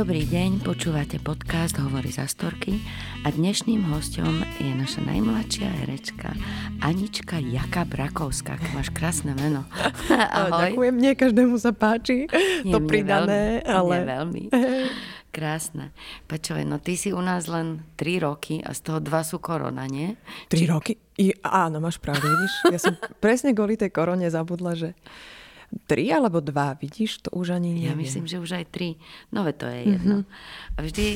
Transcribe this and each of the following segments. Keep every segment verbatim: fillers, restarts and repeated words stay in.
Dobrý deň, počúvate podcast Hovory z Astorky a dnešným hosťom je naša najmladšia herečka Anička Jakab Rakovská. Máš krásne meno. Ahoj. Ďakujem, nie každému sa páči nie, to pridané, veľmi, ale... veľmi. Krásne. Počúvaj, no ty si u nás len tri roky a z toho dva sú korona, nie? tri Či... roky? I, áno, máš pravdu, vidíš? Ja som presne kvôli tej korone zabudla, že... Tri alebo dva, vidíš? To už ani neviem. Ja myslím, že už aj tri. No veď to je jedno. Mm-hmm. A vždy,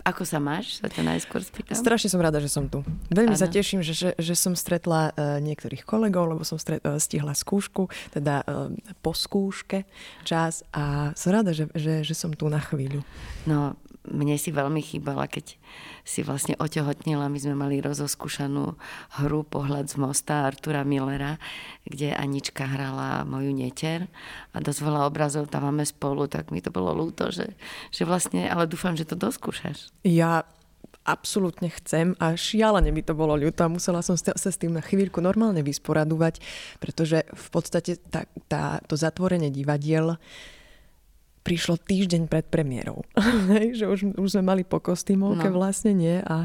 ako sa máš? Sa to najskôr spýtam. Strašne som rada, že som tu. Veľmi ano. Sa teším, že, že, že som stretla niektorých kolegov, lebo som stret, stihla skúšku, teda po skúške čas a som rada, že, že, že som tu na chvíľu. No, mne si veľmi chýbala, keď si vlastne otehotnila. My sme mali rozoskúšanú hru Pohľad z mosta Artúra Millera, kde Anička hrala moju neter a dosť veľa obrazov tam máme spolu, tak mi to bolo ľúto, že, že vlastne, ale dúfam, že to doskúšaš. Ja absolútne chcem a šialene by to bolo ľúto. Musela som sa s tým na chvíľku normálne vysporadovať, pretože v podstate tá, tá, to zatvorenie divadiel prišlo týždeň pred premiérou. Že už, už sme mali po kostýmovke, no. Vlastne nie. A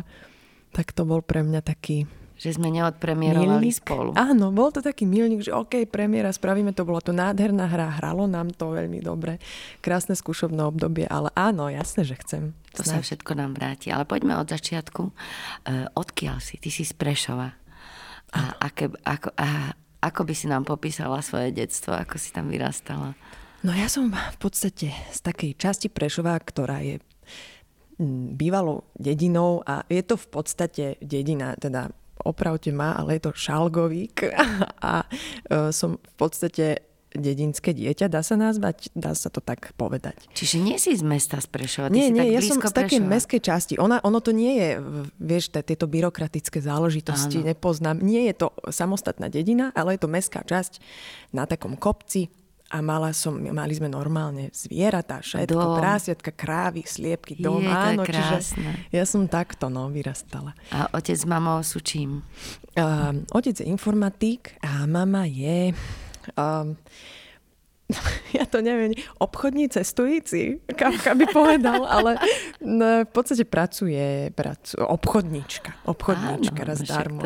tak to bol pre mňa taký... Že sme neodpremierovali spolu. Áno, bol to taký milník, že OK, premiéra spravíme to. Bola to nádherná hra, hralo nám to veľmi dobre. Krásne skúšobné obdobie, ale áno, jasné, že chcem. To sa všetko nám vráti. Ale poďme od začiatku. Uh, odkiaľ si? Ty si z Prešova. A, aké, ako, a ako by si nám popísala svoje detstvo? Ako si tam vyrastala? No ja som v podstate z takej časti Prešova, ktorá je bývalou dedinou a je to v podstate dedina, teda opravte ma, ale je to Šalgovík a som v podstate dedinské dieťa, dá sa nazvať, dá sa to tak povedať. Čiže nie si z mesta z Prešova, ty nie, si nie, tak ja blízko Prešova. Nie, ja som z takej mestskej časti. Ona, ono to nie je, vieš, tieto byrokratické záležitosti, áno. Nepoznám. Nie je to samostatná dedina, ale je to mestská časť na takom kopci. A mala som, mali sme normálne zvieratá, všetko, prasiatka, krávy, sliepky, dom. Je, áno, to je krásne. Čiže ja som takto no, vyrastala. A otec s mamou sú čím? Uh, otec je informatík a mama je... Uh, ja to neviem, obchodní cestujíci, Kafka by povedal, ale no, v podstate pracuje pracu, obchodníčka. Obchodníčka, áno, raz darmo.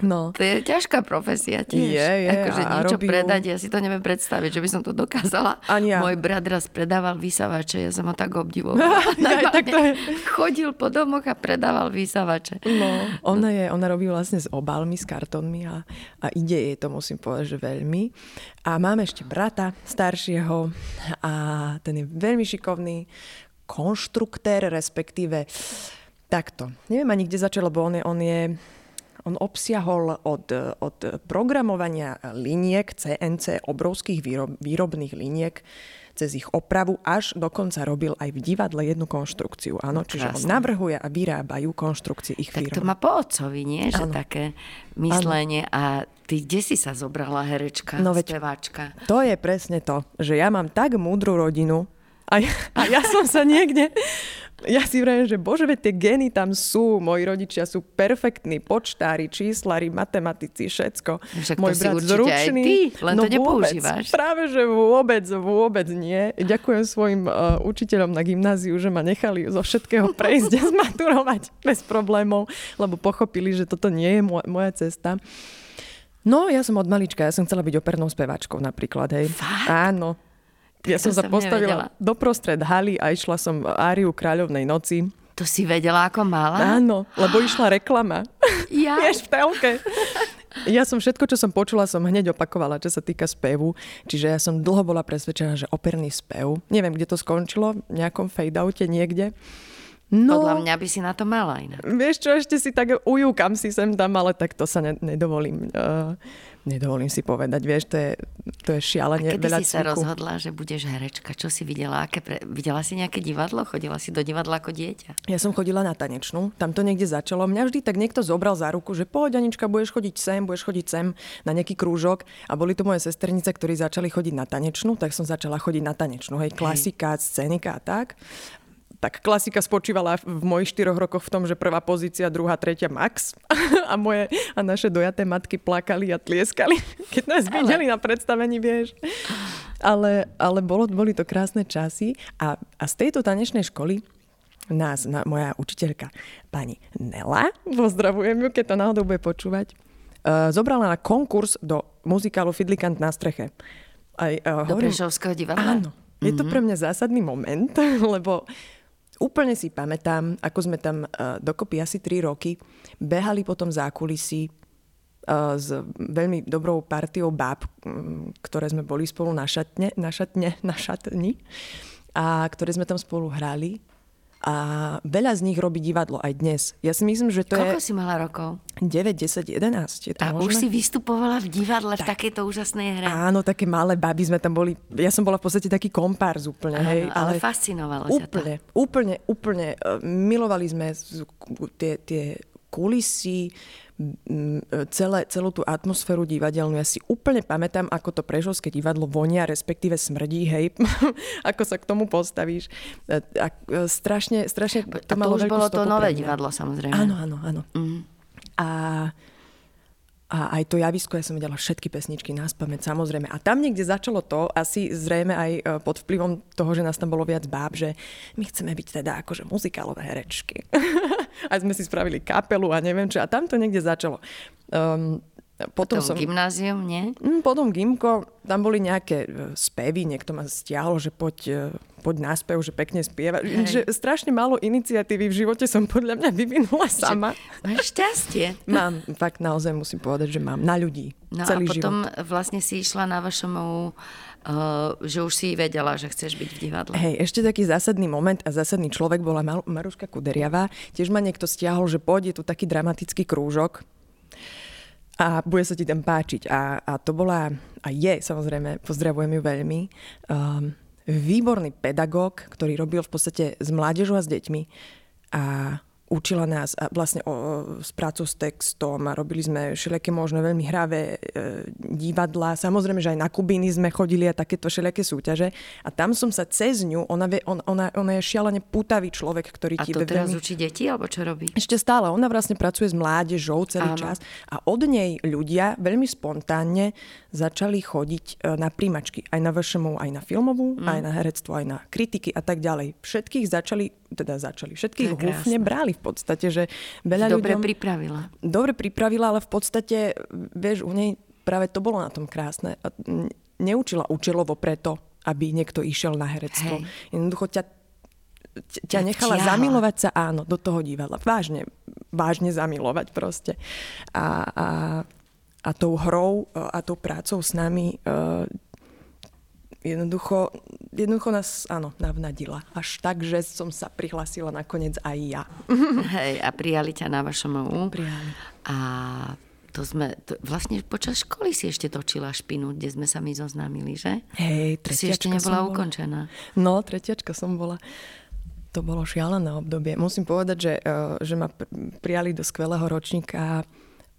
No. To je ťažká profesia tiež. Je, je, akože niečo robiu... predať, ja si to neviem predstaviť, že by som to dokázala. Ja. Môj brat raz predával vysavače, ja som ho tak obdivovala. Ja, tak to je... Chodil po domoch a predával vysavače. No. Ona, je, ona robí vlastne s obalmi, s kartónmi a, a ide jej to, musím povedať, že veľmi. A máme ešte brata staršieho a ten je veľmi šikovný konštruktér, respektíve takto. Neviem ani, kde začal, lebo on je... On je On obsiahol od, od programovania liniek cé en cé, obrovských výrob, výrobných liniek, cez ich opravu, až dokonca robil aj v divadle jednu konštrukciu. Áno, čiže on navrhuje a vyrábajú konštrukcie ich firmy. Tak to má po otcovi, nie? Že ano. Také myslenie. Ano. A ty, kde si sa zobrala herečka, no speváčka? To je presne to, že ja mám tak múdru rodinu, A ja, a ja som sa niekde... Ja si vravím, že bože, veď tie gény tam sú. Moji rodičia sú perfektní. Počtári, číslári, matematici, všetko. Však môj brat zručný. Ty, len no to nepoužívaš. Vôbec, práve, že vôbec, vôbec nie. Ďakujem svojim uh, učiteľom na gymnáziu, že ma nechali zo všetkého prejsť a zmaturovať bez problémov, lebo pochopili, že toto nie je moja, moja cesta. No, ja som od malička. Ja som chcela byť opernou speváčkou napríklad. Hej. Fakt? Áno. Ja som sa postavila nevedela. Doprostred haly a išla som áriu Kráľovnej noci. To si vedela ako malá? Áno, lebo išla reklama. Ja? Vieš, v telke. Ja som všetko, čo som počula, som hneď opakovala, čo sa týka spevu. Čiže ja som dlho bola presvedčená, že operný spev. Neviem, kde to skončilo, v nejakom fade-oute niekde. No, podľa mňa by si na to mala inak. Vieš čo, ešte si tak ujúkam si sem tam, ale tak to sa ne- nedovolím. Uh, nedovolím si povedať, vieš, to je, to je šialenie veľa cviku. A kedy si sa rozhodla, že budeš herečka? Čo si videla? Aké pre... Videla si nejaké divadlo? Chodila si do divadla ako dieťa? Ja som chodila na tanečnú, tam to niekde začalo. Mňa vždy tak niekto zobral za ruku, že poď Anička, budeš chodiť sem, budeš chodiť sem na nejaký krúžok. A boli to moje sesternice, ktorí začali chodiť na tanečnú, tak som začala chodiť na tanečnú. Hej, klasika, scénika a tak. Tak klasika spočívala v mojich štyroch rokoch v tom, že prvá pozícia, druhá, tretia max. A moje a naše dojaté matky plakali a tlieskali, keď nás videli na predstavení, vieš. ale, ale bolo, boli to krásne časy a, a z tejto tanečnej školy nás, na, moja učiteľka pani Nela, pozdravujem ju, keď to náhodou bude počúvať, uh, zobrala na konkurs do muzikálu Fidlikant na streche. Aj, uh, do Prešovského divadla? Áno. Je to pre mňa zásadný moment, lebo úplne si pamätám, ako sme tam uh, dokopy asi tri roky behali potom zákulisí uh, s veľmi dobrou partiou báb, um, ktoré sme boli spolu na šatne, na šatne, na šatni a ktoré sme tam spolu hrali. A veľa z nich robí divadlo aj dnes. Ja si myslím, že to Koľko je... Koľko si mala rokov? deväť, desať, jedenásť. Je to a možné? Už si vystupovala v divadle tak. V takejto úžasnej hre. Áno, také malé baby sme tam boli. Ja som bola v podstate taký kompárs úplne. Áno, hej, ale, ale fascinovalo ťa to. Úplne, úplne. Milovali sme tie, tie kulisy, celé, celú tú atmosféru divadelnú. Ja si úplne pamätám, ako to Prešovské divadlo vonia, respektíve smrdí, hej, ako sa k tomu postavíš. A strašne, strašne to a malo veľkú stopu. A to už bolo to nové divadlo, samozrejme. Áno, áno, áno. Mm. A, a aj to javisko, ja som vedela všetky pesničky naspamäť, samozrejme. A tam niekde začalo to, asi zrejme aj pod vplyvom toho, že nás tam bolo viac báb, že my chceme byť teda akože muzikálové herečky. A sme si spravili kapelu a neviem čo. A tam to niekde začalo. Um, Potom, potom som, gymnázium, nie? Potom gymko, tam boli nejaké spevy, niekto ma stiahol, že poď, poď na spev, že pekne spieva. Že strašne málo iniciatívy v živote som podľa mňa vyvinula sama. Máš šťastie. Mám, fakt naozaj musím povedať, že mám na ľudí. No celý život. No a potom život. Vlastne si išla na vašomu, uh, že už si vedela, že chceš byť v divadle. Hej, ešte taký zásadný moment a zásadný človek bola Maruška Kuderiavá. Tiež ma niekto stiahol, že poď, je tu taký dramatický krúžok a bude sa ti tam páčiť. A, a to bola, a je samozrejme, pozdravujem ju veľmi, um, výborný pedagóg, ktorý robil v podstate s mládežou a s deťmi a učila nás a vlastne o, o, s prácou s textom a robili sme všelijaké možno veľmi hravé e, divadlá. Samozrejme, že aj na Kubíny sme chodili a takéto všelijaké súťaže. A tam som sa cez ňu, ona, vie, on, ona, ona je šialene pútavý človek, ktorý ti... A to teraz veľmi... učí deti, alebo čo robí? Ešte stále. Ona vlastne pracuje s mládežou celý Áno. čas. A od nej ľudia veľmi spontánne začali chodiť na príjmačky. Aj na VŠMU, aj na filmovú, mm. aj na herectvo, aj na kritiky a tak ďalej. Všetkých začali, teda začali, všetkých húfne brali v podstate, že veľa ľuďom... Dobre pripravila. Dobre pripravila, ale v podstate, vieš, u nej práve to bolo na tom krásne. Neučila účelovo preto, aby niekto išiel na herectvo. Hej. Jednoducho ťa, ťa nechala Čiaho. zamilovať sa, áno, do toho divadla. Vážne, vážne zamilovať proste. A... a A tou hrou a tou prácou s nami uh, jednoducho, jednoducho nás, áno, navnadila. Až tak, že som sa prihlasila nakoniec aj ja. Hej, a prijali ťa na VŠMU. Prijali. A to sme, to, vlastne počas školy si ešte točila Špinu, kde sme sa my zoznámili, že? Hej, tretiačka som bola. Si ešte nebola ukončená. No, tretiačka som bola. To bolo šialené obdobie. Musím povedať, že, uh, že ma prijali do skvelého ročníka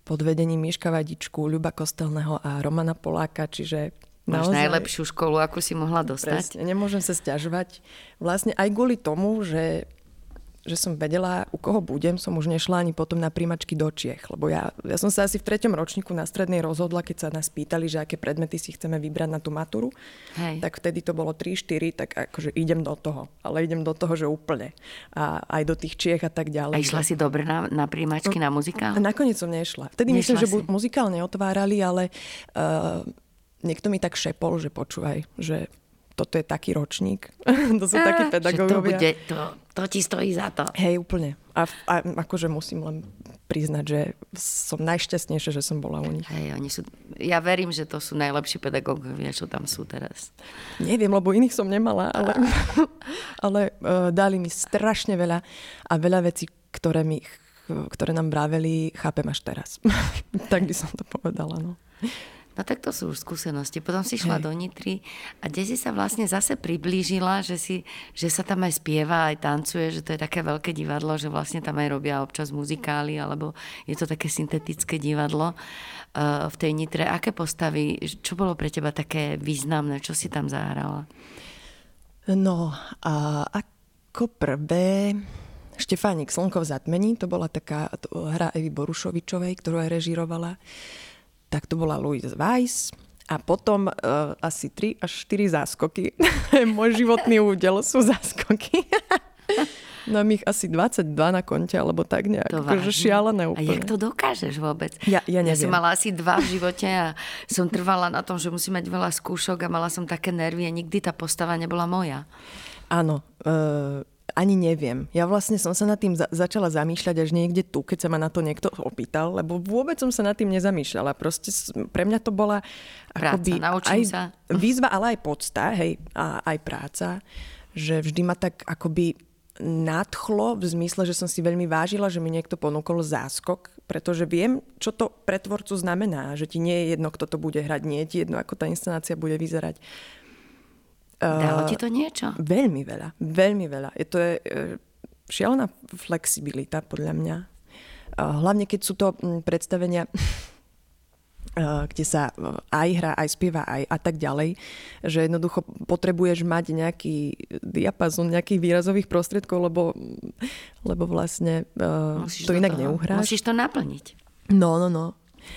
pod vedením Miška Vadičku, Ľuba Kostelného a Romana Poláka, čiže máš naozaj najlepšiu školu, akú si mohla dostať. Presne, nemôžem sa sťažovať. Vlastne aj kvôli tomu, že, že som vedela, u koho budem, som už nešla ani potom na príjmačky do Čiech, lebo ja, ja som sa asi v treťom ročníku na strednej rozhodla, keď sa nás pýtali, že aké predmety si chceme vybrať na tú maturu. Hej. Tak vtedy to bolo tri štyri, tak akože idem do toho. Ale idem do toho, že úplne. A aj do tých Čiech a tak ďalej. A išla si dobre na, na príjmačky, na muzikál? A nakoniec som nešla. Vtedy nešla myslím, si. Že muzikál neotvárali, ale uh, niekto mi tak šepol, že počúvaj, že... Toto je taký ročník. To sú a, takí pedagógovia. To, bude, to, to ti stojí za to. Hej, úplne. A, a akože musím len priznať, že som najšťastnejšia, že som bola u nich. Hej, oni sú... Ja verím, že to sú najlepší pedagógovia, čo tam sú teraz. Neviem, lebo iných som nemala, ale, ale uh, dali mi strašne veľa a veľa vecí, ktoré, mi, ktoré nám vraveli, chápem až teraz. Tak by som to povedala, no. No tak to sú už skúsenosti. Potom si šla Hej. do Nitry a kde si sa vlastne zase priblížila, že, si, že sa tam aj spieva, aj tancuje, že to je také veľké divadlo, že vlastne tam aj robia občas muzikály, alebo je to také syntetické divadlo uh, v tej Nitre. Aké postavy, čo bolo pre teba také významné, čo si tam zahrala? No, a ako prvé... Štefánik, Slnko v zatmení, to bola taká hra Evy Borušovičovej, ktorú aj režírovala. Tak to bola Louise Weiss A potom uh, asi tri až štyri záskoky. Môj životný údel sú záskoky. No mám ich asi dvadsaťdva na konte, alebo tak nejak. Takže šialené úplne. A jak to dokážeš vôbec? Ja, ja neviem. Ja som mala asi dva v živote a som trvala na tom, že musím mať veľa skúšok a mala som také nervy a nikdy tá postava nebola moja. Áno, uh... ani neviem. Ja vlastne som sa nad tým za- začala zamýšľať až niekde tu, keď sa ma na to niekto opýtal, lebo vôbec som sa nad tým nezamýšľala. Proste pre mňa to bola akoby aj výzva, ale aj podsta, hej, a aj práca, že vždy ma tak akoby nadchlo v zmysle, že som si veľmi vážila, že mi niekto ponúkol záskok, pretože viem, čo to pre tvorcu znamená, že ti nie je jedno, kto to bude hrať, nie je ti jedno, ako tá inscenácia bude vyzerať. Dalo ti to niečo? Uh, veľmi veľa, veľmi veľa. Je to je uh, šialená flexibilita, podľa mňa. Uh, hlavne, keď sú to um, predstavenia, uh, kde sa uh, aj hra, aj spieva, aj a tak ďalej, že jednoducho potrebuješ mať nejaký diapazon, nejakých výrazových prostriedkov, lebo, lebo vlastne uh, to inak neuhráš. Musíš to naplniť. No, no, no.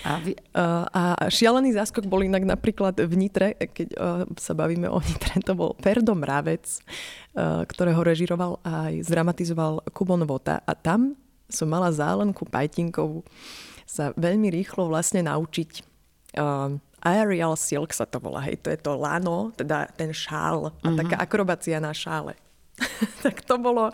A, vy... a šialený záskok bol inak napríklad v Nitre, keď sa bavíme o Nitre, to bol Ferdo Mravec, ktorého režiroval a aj zdramatizoval Kubo Novota. A tam som mala zálenku Pajtinkovú sa veľmi rýchlo vlastne naučiť. Aerial silk sa to volá, hej, to je to lano, teda ten šál a mm-hmm. taká akrobácia na šále. Tak to bolo...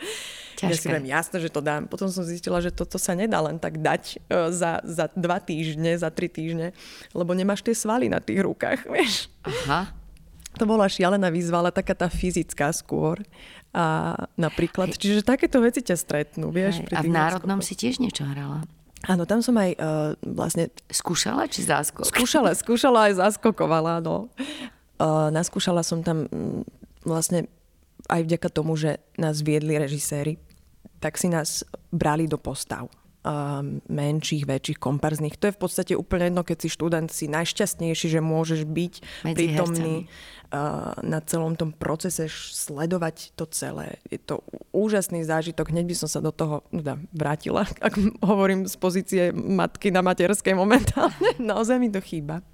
Ťažké. Ja si viem, jasné, že to dám. Potom som zistila, že toto sa nedá len tak dať za, za dva týždne, za tri týždne, lebo nemáš tie svaly na tých rukách, vieš. Aha. To bola šialená výzva, ale taká tá fyzická skôr. A napríklad, hej. Čiže takéto veci ťa stretnú, vieš. Hej, a v Národnom skôr si tiež niečo hrala. Áno, tam som aj uh, vlastne... Skúšala či záskok? Skúšala, skúšala aj záskokovala, no. Uh, naskúšala som tam um, vlastne aj vďaka tomu, že nás viedli režiséri, tak si nás brali do postav. Um, menších, väčších, komparzných. To je v podstate úplne jedno, keď si študent, si najšťastnejší, že môžeš byť medzi prítomný uh, na celom tom procese, sledovať to celé. Je to úžasný zážitok. Hneď by som sa do toho teda, vrátila, ak hovorím z pozície matky na materskej momentálne. Naozaj mi to chýba.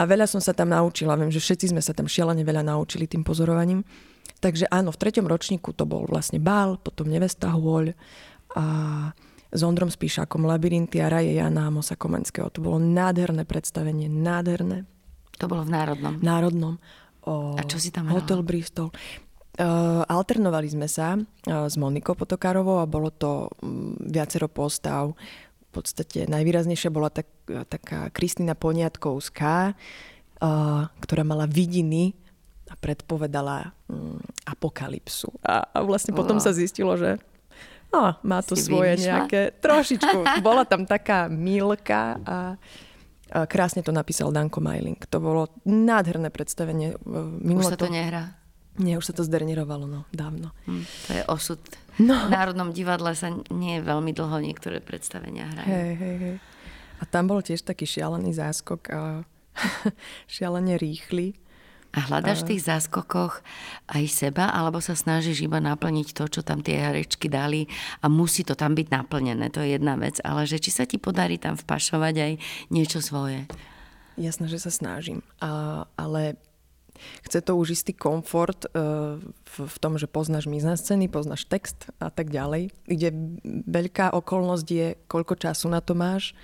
A veľa som sa tam naučila. Viem, že všetci sme sa tam šialene veľa naučili tým pozorovaním. Takže áno, v treťom ročníku to bol vlastne Bál, potom Nevesta hôľ a s Ondrom Spišákom Labyrinty a raje Jana Ámosa Komenského. To bolo nádherné predstavenie, nádherné. To bolo v Národnom? Národnom. O, a čo si tam hrala? Hotel Bristol. Uh, alternovali sme sa uh, s Monikou Potokárovou a bolo to um, viacero postav. V podstate najvýraznejšia bola tak, uh, taká Kristýna Poniatkovská, uh, ktorá mala vidiny a predpovedala mm, apokalypsu. A, a vlastne potom oh. sa zistilo, že no, má to si svoje vymýšľa? Nejaké... Trošičku. Bola tam taká mílka a, a krásne to napísal Danko Myling. To bolo nádherné predstavenie. Minulo už sa to, to nehrá? Nie, už sa to zdernirovalo, no, dávno. Hm, to je osud. No. V Národnom divadle sa nie veľmi dlho niektoré predstavenia hrajú. Hej, hej, hej. A tam bol tiež taký šialený záskok a šialene rýchly. A hľadaš v tých záskokoch aj seba, alebo sa snažíš iba naplniť to, čo tam tie herečky dali a musí to tam byť naplnené, to je jedna vec, ale že či sa ti podarí tam vpašovať aj niečo svoje? Jasné, že sa snažím, a, ale chce to už istý komfort e, v, v tom, že poznáš mizné scény, poznáš text a tak ďalej. Ide veľká okolnosť je, koľko času na to máš.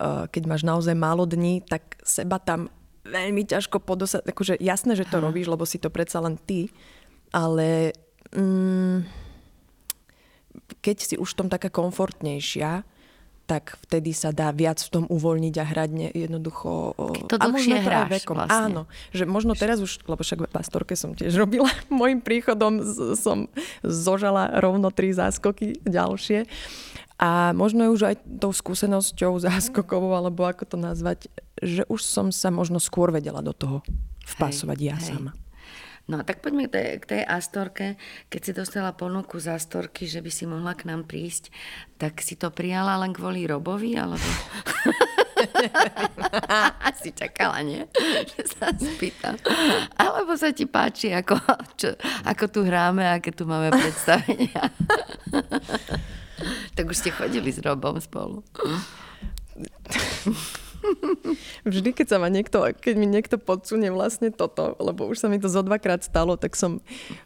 E, keď máš naozaj málo dní, tak seba tam veľmi ťažko podosať, akože jasné, že to Aha. robíš, lebo si to predsa len ty, ale mm, keď si už v tom taká komfortnejšia, tak vtedy sa dá viac v tom uvoľniť a hrať ne, jednoducho... Keď to dlhšie hráš vekom, vlastne. Áno, že možno teraz už, lebo však v Astorke som tiež robila, môjim príchodom z, som zožala rovno tri záskoky ďalšie a možno už aj tou skúsenosťou záskokovou, alebo ako to nazvať, že už som sa možno skôr vedela do toho vpasovať hej, ja hej. sama. No tak poďme k tej Astorke. Keď si dostala ponuku z Astorky, že by si mohla k nám prísť, tak si to prijala len kvôli Robovi? Alebo... si čakala, nie? Že sa spýtam. Alebo sa ti páči, ako, čo, ako tu hráme, aké tu máme predstavenia? Tak už ste chodili s Robom spolu. Vždy, keď sa ma niekto, keď mi niekto podsunie vlastne toto, lebo už sa mi to zo dvakrát stalo, tak som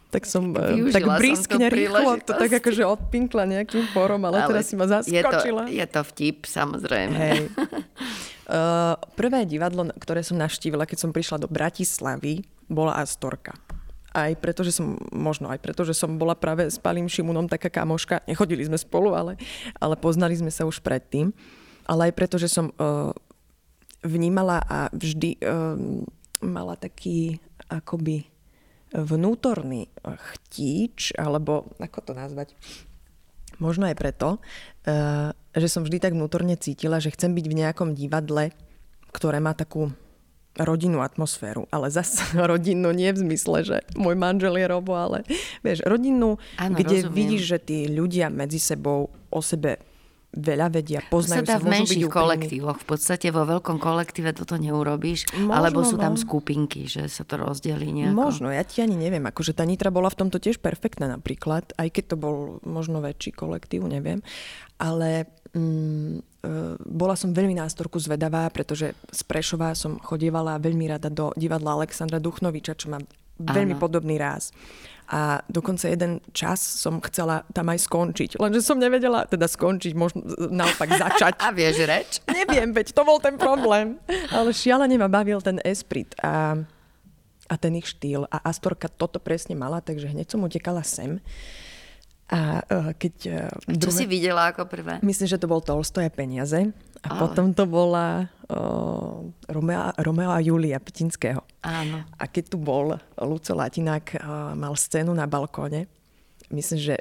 tak som využila tak brískne rýchlo, to tak akože odpinkla nejakým fórom, ale, ale teraz si ma zaskočila. Je to, je to vtip, samozrejme. Hej. Uh, prvé divadlo, ktoré som navštívila, keď som prišla do Bratislavy, bola Astorka. Aj preto, že som, možno aj preto, že som bola práve s Pálim Šimunom taká kamoška. Nechodili sme spolu, ale, ale poznali sme sa už predtým. Ale aj preto, že som uh, vnímala a vždy uh, mala taký akoby vnútorný chtíč, alebo ako to nazvať? Možno aj preto, uh, že som vždy tak vnútorne cítila, že chcem byť v nejakom divadle, ktoré má takú rodinnú atmosféru, ale zase rodinnú nie v zmysle, že môj manžel je Robo, ale vieš, rodinnú, áno, kde rozumiem. Vidíš, že tí ľudia medzi sebou o sebe veľa vedia, poznajú sa, sa v menších kolektívoch. V podstate vo veľkom kolektíve toto neurobíš, možno, alebo sú tam no. skupinky, že sa to rozdelí nejako. Možno, ja ti ani neviem, akože tá Nitra bola v tomto tiež perfektná napríklad, aj keď to bol možno väčší kolektív, neviem, ale mm, bola som veľmi na Astorku zvedavá, pretože z Prešova som chodievala veľmi rada do divadla Alexandra Duchnoviča, čo má veľmi Áno. podobný ráz. A dokonca jeden čas som chcela tam aj skončiť. Lenže som nevedela teda skončiť, možno naopak začať. A vieš reč? Neviem, veď to bol ten problém. Ale šialene ma bavil ten esprit a, a ten ich štýl. A Astorka toto presne mala, takže hneď som utekala sem. A keď... A čo druhé, si videla ako prvé? Myslím, že to bol Tolstoj a peniaze. A Ale. potom to bola uh, Romeo, Romeo a Julia Petinského. Áno. A keď tu bol Lucio Latinak, uh, mal scénu na balkóne. Myslím, že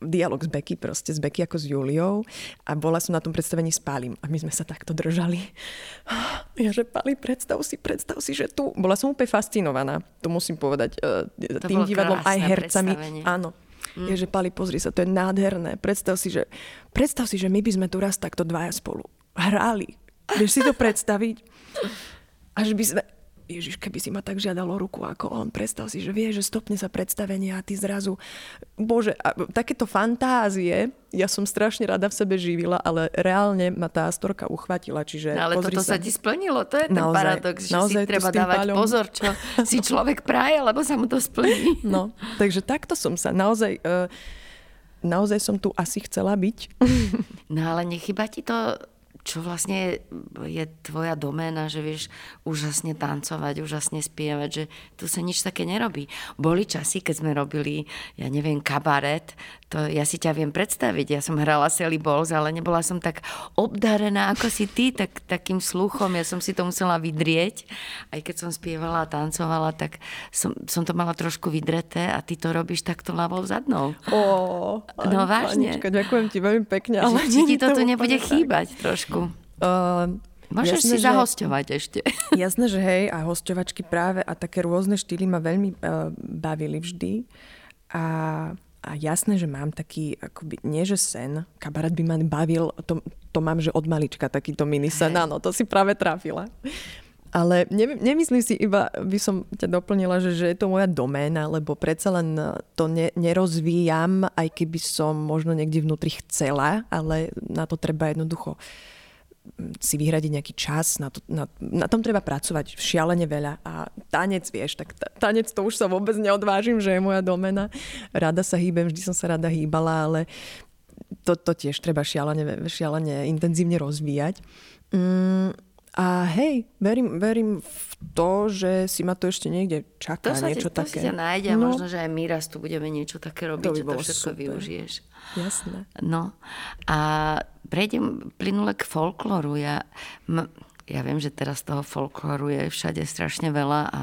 dialog s Beky, proste s Beky ako s Juliou. A bola som na tom predstavení s Pálim. A my sme sa takto držali. Ja, že Páli, predstav si, predstav si, že tu... Bola som úplne fascinovaná. To musím povedať uh, tým divadlom aj hercami. Áno. Mm. Je, že Pali, pozri sa, to je nádherné. Predstav si, že, predstav si, že my by sme tu raz takto dvaja spolu hráli. Vieš si to predstaviť? Až by sme... Ježiš, keby si ma tak žiadalo ruku ako on. Predstav si, že vie, že stopne sa predstavenie a ty zrazu... Bože, a takéto fantázie ja som strašne rada v sebe živila, ale reálne ma tá Astorka uchvátila. Čiže no, ale toto sa ti splnilo, to je ten naozaj, paradox, že si treba dávať Páľom pozor, čo si človek praje, lebo sa mu to splní. No, takže takto som sa naozaj... Naozaj som tu asi chcela byť. No ale nechýba ti to... Čo vlastne je tvoja doména, že vieš úžasne tancovať, úžasne spievať, že tu sa nič také nerobí. Boli časy, keď sme robili, ja neviem, kabaret, to ja si ťa viem predstaviť. Ja som hrala Sally Bowles, ale nebola som tak obdarená ako si ty, tak, takým sluchom. Ja som si to musela vydrieť. Aj keď som spievala a tancovala, tak som, som to mala trošku vydreté a ty to robíš takto ľavou zadnou. Ó, no vážne. Anička, ďakujem ti veľmi pekne. Ale či ti to tu nebude chýbať trošku? Uh, Môžeš jasné, si zahosťovať ešte. Jasné, že hej, a hosťovačky práve a také rôzne štýly ma veľmi uh, bavili vždy. A, a jasné, že mám taký, akoby, nie že sen, kabarát by ma bavil, to, to mám, že od malička takýto minisen, áno, to si práve trafila. Ale ne, nemyslím si, iba by som ťa doplnila, že, že je to moja doména, lebo predsa len to ne, nerozvíjam, aj keby som možno niekde vnútri chcela, ale na to treba jednoducho si vyhradiť nejaký čas, na, to, na, na tom treba pracovať šialene veľa a tanec, vieš, tak t- tanec to už sa vôbec neodvážim, že je moja domena. Rada sa hýbem, vždy som sa rada hýbala, ale to, to tiež treba šialene, šialene intenzívne rozvíjať. Mm, a hej, verím, verím v to, že si ma to ešte niekde čaká, to niečo sa, také. To si ťa nájde a no, možno, že aj my raz tu budeme niečo také robiť, to by že to všetko super využiješ. Jasné. No a prejdem plynule k folklóru. Ja, m- ja viem, že teraz toho folklóru je všade strašne veľa a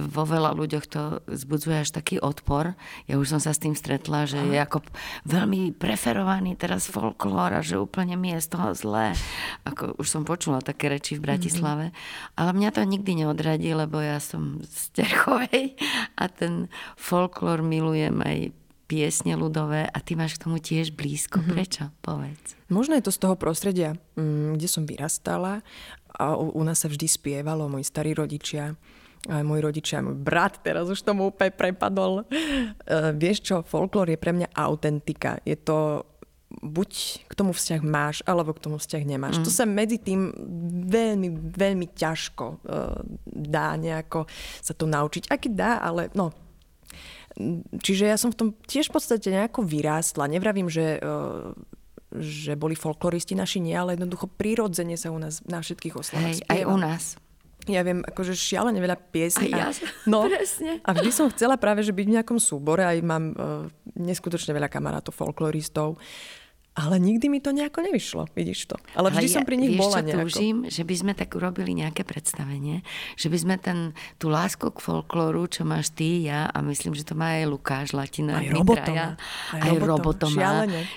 vo veľa ľuďoch to vzbudzuje až taký odpor. Ja už som sa s tým stretla, že je ako veľmi preferovaný teraz folklór a že úplne mi je z toho zlé. Ako, už som počula také reči v Bratislave. Mm-hmm. Ale mňa to nikdy neodradí, lebo ja som z Terchovej a ten folklór milujem aj piesne ľudové a ty máš k tomu tiež blízko. Mm-hmm. Prečo? Povedz. Možno je to z toho prostredia, kde som vyrastala a u, u nás sa vždy spievalo, moji starí rodičia, aj moji rodičia, môj brat teraz už tomu úplne prepadol. E, vieš čo, folklór je pre mňa autentika. Je to buď k tomu vzťah máš, alebo k tomu vzťah nemáš. Mm. To sa medzi tým veľmi, veľmi ťažko uh, dá nejako sa to naučiť. Aký dá, ale no. Čiže ja som v tom tiež v podstate nejako vyrástla. Nevravím, že... Uh, že boli folkloristi naši nie, ale jednoducho prírodzene sa u nás na všetkých oslavách spieva. Hej, aj u nás. Ja viem, akože šialene veľa piesní. A ja, no, presne. A vždy som chcela práve, že byť v nejakom súbore, aj mám uh, neskutočne veľa kamarátov folkloristov, ale nikdy mi to nejako nevyšlo, vidíš to. Ale vždy ale ja, som pri nich bola nejako. Ešte túžim, že by sme tak urobili nejaké predstavenie, že by sme ten, tú lásku k folklóru, čo máš ty, ja, a myslím, že to má aj Lukáš Latina, aj Robotoma, aj, aj Robotoma,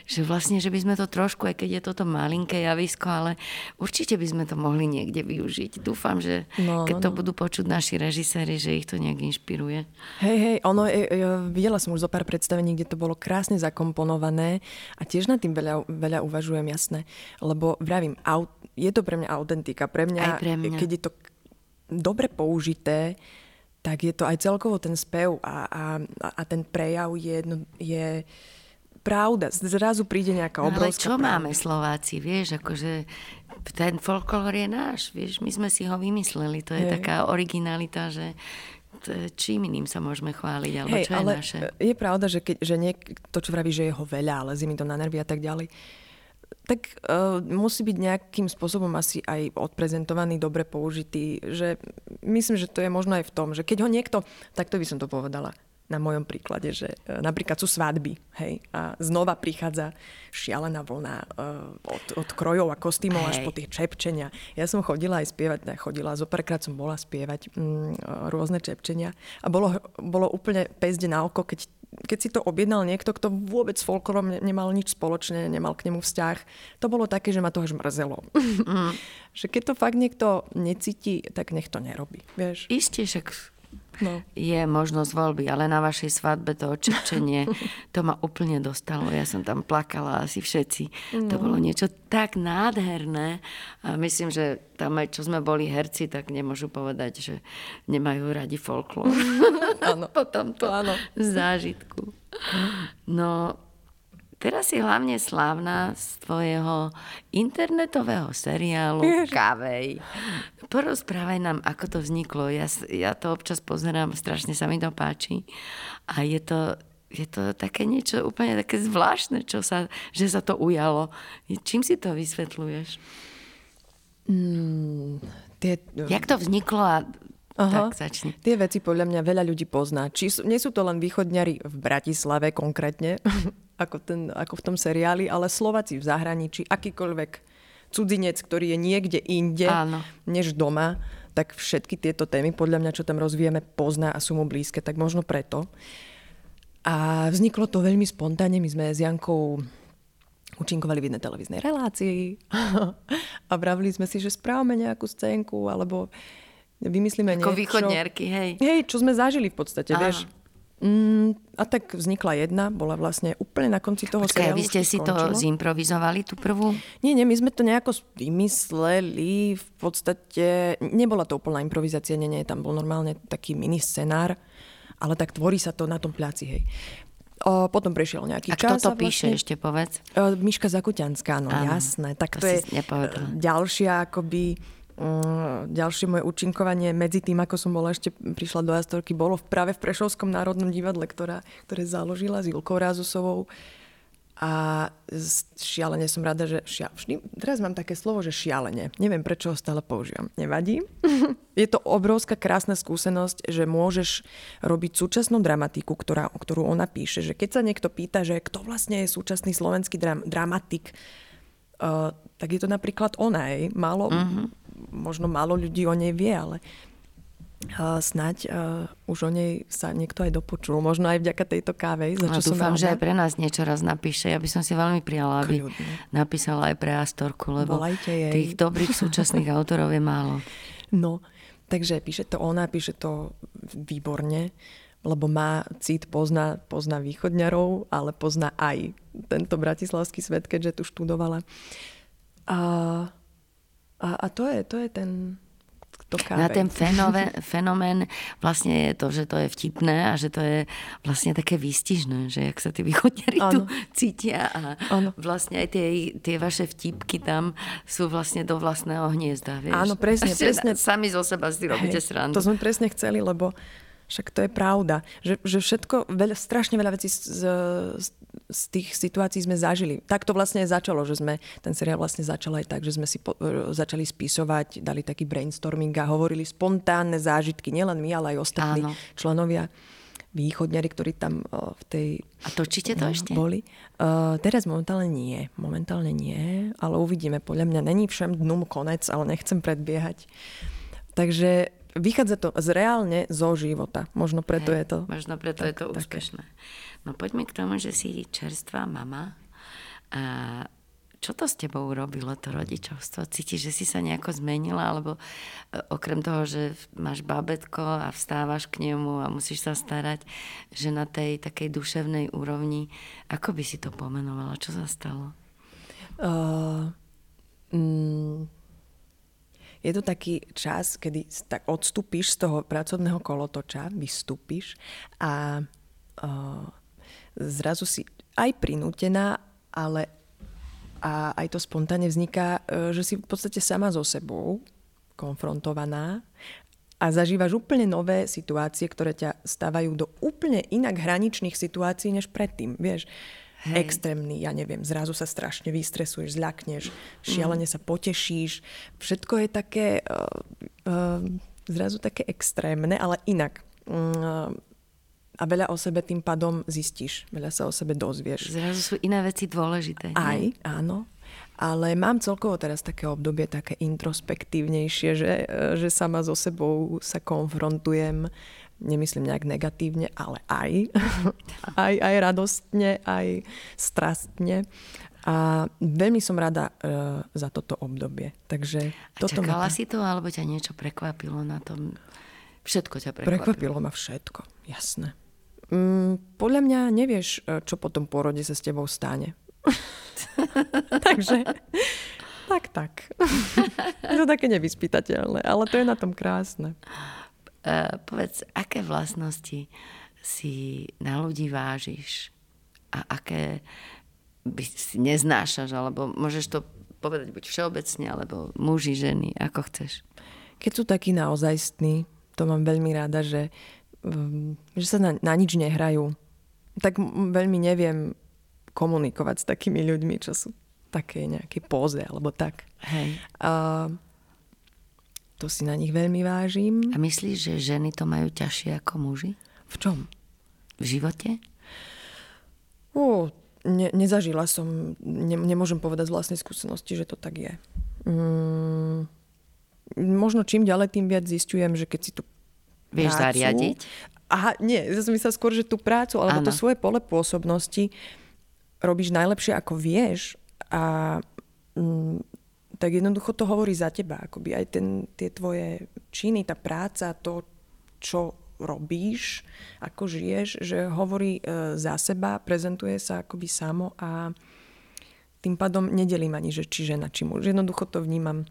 že vlastne, že by sme to trošku, aj keď je toto malinké javisko, ale určite by sme to mohli niekde využiť. Dúfam, že no, keď no, to no. budú počuť naši režiséri, že ich to nejak inšpiruje. Hej, hej, ono, ja, ja videla som už zo pár predstavení, kde to bolo krásne zakomponované a tiež na tým veľa Veľa, veľa uvažujem, jasné. Lebo vravím, aut, je to pre mňa autentika. Pre mňa, pre mňa, keď je to dobre použité, tak je to aj celkovo ten spev a, a, a ten prejav je, no, je pravda. Zrazu príde nejaká obrovská no, ale čo pravda. Máme Slováci, vieš, akože ten folklór je náš, vieš, my sme si ho vymysleli. To je, je. taká originalita, že čím iným sa môžeme chváliť, alebo hej, čo je ale naše. Je pravda, že, keď, že niek- to, čo vraví, že je ho veľa, lezie mi to na nervy a tak ďalej, tak uh, musí byť nejakým spôsobom asi aj odprezentovaný, dobre použitý. Že myslím, že to je možno aj v tom, že keď ho niekto, tak to by som to povedala na mojom príklade, že uh, napríklad sú svadby, hej, a znova prichádza šialená vlna uh, od, od krojov a kostýmov hej. až po tie čepčenia. Ja som chodila aj spievať, ne, chodila, zopárkrát som bola spievať mm, rôzne čepčenia a bolo, bolo úplne pezde na oko, keď, keď si to objednal niekto, kto vôbec s folklorom nemal nič spoločné, nemal k nemu vzťah. To bolo také, že ma to až mrzelo. Mm. Že keď to fakt niekto necíti, tak nech to nerobí, vieš. Isté, však... No. Je možnosť voľby, ale na vašej svadbe to očepčenie, to ma úplne dostalo. Ja som tam plakala, asi všetci. No. To bolo niečo tak nádherné. A myslím, že tam aj čo sme boli herci, tak nemôžu povedať, že nemajú radi folklór. Áno. Po tomto áno. zážitku. No, teraz si hlavne slávna z tvojho internetového seriálu Kavej. Porozprávaj nám, ako to vzniklo. Ja, ja to občas pozerám, strašne sa mi to páči. A je to, je to také niečo úplne také zvláštne, čo sa, že sa to ujalo. Čím si to vysvetľuješ? Mm, tie... Jak to vzniklo a... Aha. Tak začni. Tie veci podľa mňa veľa ľudí pozná. Či sú, nie sú to len východňari v Bratislave konkrétne, ako, ten, ako v tom seriáli, ale Slováci v zahraničí, akýkoľvek cudzinec, ktorý je niekde inde, áno, než doma, tak všetky tieto témy, podľa mňa, čo tam rozvíjame, pozná a sú mu blízke, tak možno preto. A vzniklo to veľmi spontánne. My sme s Jankou účinkovali v jednej televíznej relácii a vravili sme si, že správame nejakú scénku, alebo vymyslíme niečo. Ako východňarky, hej. Hej, čo sme zažili v podstate, áno, vieš. Mm, a tak vznikla jedna, bola vlastne úplne na konci toho seriálu. Počkaj, vy ste si skončilo. To zimprovizovali, tú prvú? Nie, nie, my sme to nejako vymysleli, v podstate nebola to úplná improvizácia, nie, nie, tam bol normálne taký mini scenár, ale tak tvorí sa to na tom pláci, hej. O, potom prešiel nejaký a čas. A kto to vlastne píše, ešte povedz? O, Miška Zakuťanská, no áno, jasné. Tak to, to je ďalšia akoby... Ďalšie moje účinkovanie medzi tým, ako som bola ešte prišla do Astorky, bolo práve v Prešovskom národnom divadle, ktorá, ktoré založila s Julkou Rázusovou. A šialene som rada, že... Šia, teraz mám také slovo, že šialene. Neviem, prečo ho stále používam. Nevadí. Je to obrovská krásna skúsenosť, že môžeš robiť súčasnú dramatiku, ktorá, ktorú ona píše. Že keď sa niekto pýta, že kto vlastne je súčasný slovenský dram, dramatik, uh, tak je to napríklad ona. Jej. Málo... Mm-hmm. Možno málo ľudí o nej vie, ale uh, snáď uh, už o nej sa niekto aj dopočul. Možno aj vďaka tejto Kávej. Za čo dúfam, som že aj pre nás niečo raz napíše. Ja by som si veľmi prijala, aby kľudne napísala aj pre Astorku, lebo tých dobrých súčasných autorov je málo. No, takže píše to ona, píše to výborne, lebo má cít, pozná, pozná východňarov, ale pozná aj tento bratislavský svet, keďže tu študovala. A... A, a to je, to je ten, to Kavej. Na ten fenomén, fenomén vlastne je to, že to je vtipné a že to je vlastne také výstižné, že jak sa tí východňari tu cítia a ano. Vlastne aj tie, tie vaše vtipky tam sú vlastne do vlastného hniezda, vieš. Áno, presne, presne. Sami zo seba si robíte Hej, srandu. To sme presne chceli, lebo však to je pravda, že, že všetko, veľa, strašne veľa vecí z, z, z tých situácií sme zažili. Tak to vlastne začalo, že sme, ten seriál vlastne začal aj tak, že sme si po, začali spisovať, dali taký brainstorming a hovorili spontánne zážitky, nielen my, ale aj ostatní Áno. členovia východňari, ktorí tam o, v tej... A točíte to no, ešte? Boli. Uh, teraz momentálne nie. Momentálne nie, ale uvidíme. Podľa mňa není všem dnum konec, ale nechcem predbiehať. Takže... Vychádza to z reálne zo života. Možno preto Hej, je to... Možno preto tak, je to úspešné. Také. No poďme k tomu, že si čerstvá mama. A čo to s tebou urobilo, to rodičovstvo? Cítiš, že si sa nejako zmenila? Alebo okrem toho, že máš bábätko a vstávaš k nemu a musíš sa starať, že na tej takej duševnej úrovni, ako by si to pomenovala? Čo sa stalo? Uh, mm... Je to taký čas, kedy tak odstúpiš z toho pracovného kolotoča, vystúpiš a uh, zrazu si aj prinútená, ale a aj to spontánne vzniká, uh, že si v podstate sama so sebou konfrontovaná a zažívaš úplne nové situácie, ktoré ťa stávajú do úplne inak hraničných situácií než predtým, vieš. Hej. Extrémny, ja neviem, zrazu sa strašne vystresuješ, zľakneš, šialene sa potešíš. Všetko je také uh, uh, zrazu také extrémne, ale inak. Uh, a veľa o sebe tým pádom zistíš, veľa sa o sebe dozvieš. Zrazu sú iné veci dôležité. Aj, ne? Áno. Ale mám celkovo teraz také obdobie, také introspektívnejšie, že, že sama so sebou sa konfrontujem. Nemyslím nejak negatívne, ale aj. aj, aj radostne, aj strastne. A veľmi som rada e, za toto obdobie. Takže a toto čakala ma... si to, alebo ťa niečo prekvapilo na tom? Všetko ťa prekvapilo. Prekvapilo ma všetko, jasné. Mm, podľa mňa nevieš, čo po tom porode sa s tebou stane. Takže tak, tak. Je to také nevyspytateľné, ale to je na tom krásne. Uh, povedz, aké vlastnosti si na ľudí vážiš a aké by si neznášaš, alebo môžeš to povedať buď všeobecne, alebo muži, ženy, ako chceš. Keď sú takí naozajstní, to mám veľmi rada, že, um, že sa na, na nič nehrajú. Tak veľmi neviem komunikovať s takými ľuďmi, čo sú také nejaké póze, alebo tak. Hej. Uh, To si na nich veľmi vážim. A myslíš, že ženy to majú ťažšie ako muži? V čom? V živote? Ó, ne, nezažila som, ne, nemôžem povedať z vlastnej skúsenosti, že to tak je. Mm, možno čím ďalej, tým viac zisťujem, že keď si tu vieš prácu, zariadiť? Aha, nie, zase myslím skôr, že tú prácu, alebo ano. To svoje pole pôsobnosti robíš najlepšie, ako vieš. A... Mm, tak jednoducho to hovorí za teba. Akoby aj ten, tie tvoje činy, tá práca, to, čo robíš, ako žiješ, že hovorí e, za seba, prezentuje sa akoby samo a tým pádom nedelím ani, že či žena, či muž. Jednoducho to vnímam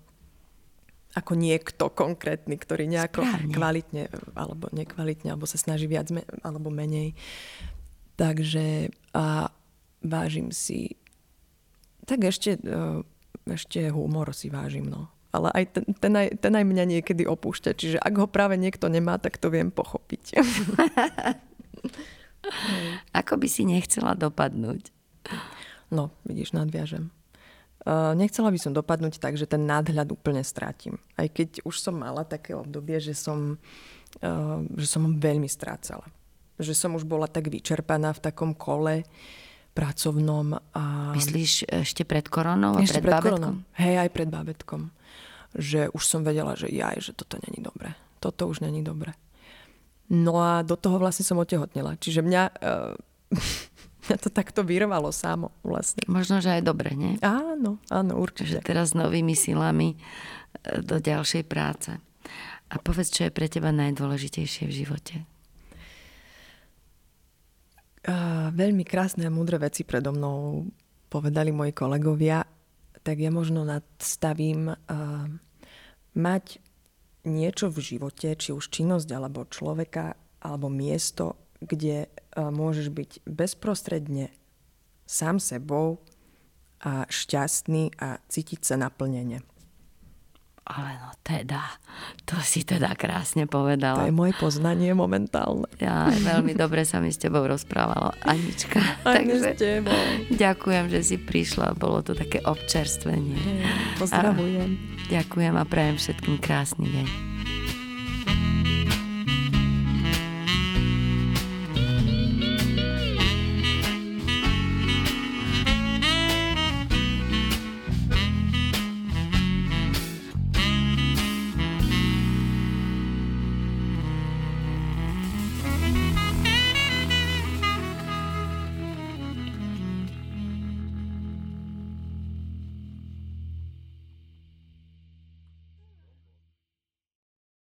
ako niekto konkrétny, ktorý nejako Správne. Kvalitne alebo nekvalitne, alebo sa snaží viac alebo menej. Takže a vážim si tak ešte... E, Ešte humor si vážim, no. Ale aj ten, ten, aj, ten aj mňa niekedy opúšťa. Čiže ak ho práve niekto nemá, tak to viem pochopiť. Ako by si nechcela dopadnúť? No, vidíš, nadviažem. Uh, nechcela by som dopadnúť tak, že ten nadhľad úplne strátim. Aj keď už som mala také obdobie, že som, uh, že som veľmi strácala. Že som už bola tak vyčerpaná v takom kole, pracovnom. A... Myslíš ešte pred koronou a ešte pred, pred bábätkom? Hej, aj pred bábätkom. Že už som vedela, že jaj, že toto není dobre. Toto už není dobre. No a do toho vlastne som otehotnila. Čiže mňa, uh, mňa to takto vyrvalo samo vlastne. Možno, že aj dobre, nie? Áno, áno, určite. Že teraz novými silami do ďalšej práce. A povedz, čo je pre teba najdôležitejšie v živote? Uh, veľmi krásne a múdre veci predo mnou povedali moji kolegovia, tak ja možno nadstavím uh, mať niečo v živote, či už činnosť, alebo človeka, alebo miesto, kde môžeš byť bezprostredne sám sebou a šťastný a cítiť sa naplnenie. Ale no teda, to si teda krásne povedala. To je moje poznanie momentálne. Ja, veľmi dobre sa mi s tebou rozprávalo, Anička. Ani takže, s tebou. Ďakujem, že si prišla. Bolo to také občerstvenie. Pozdravujem. A ďakujem a prajem všetkým krásny deň.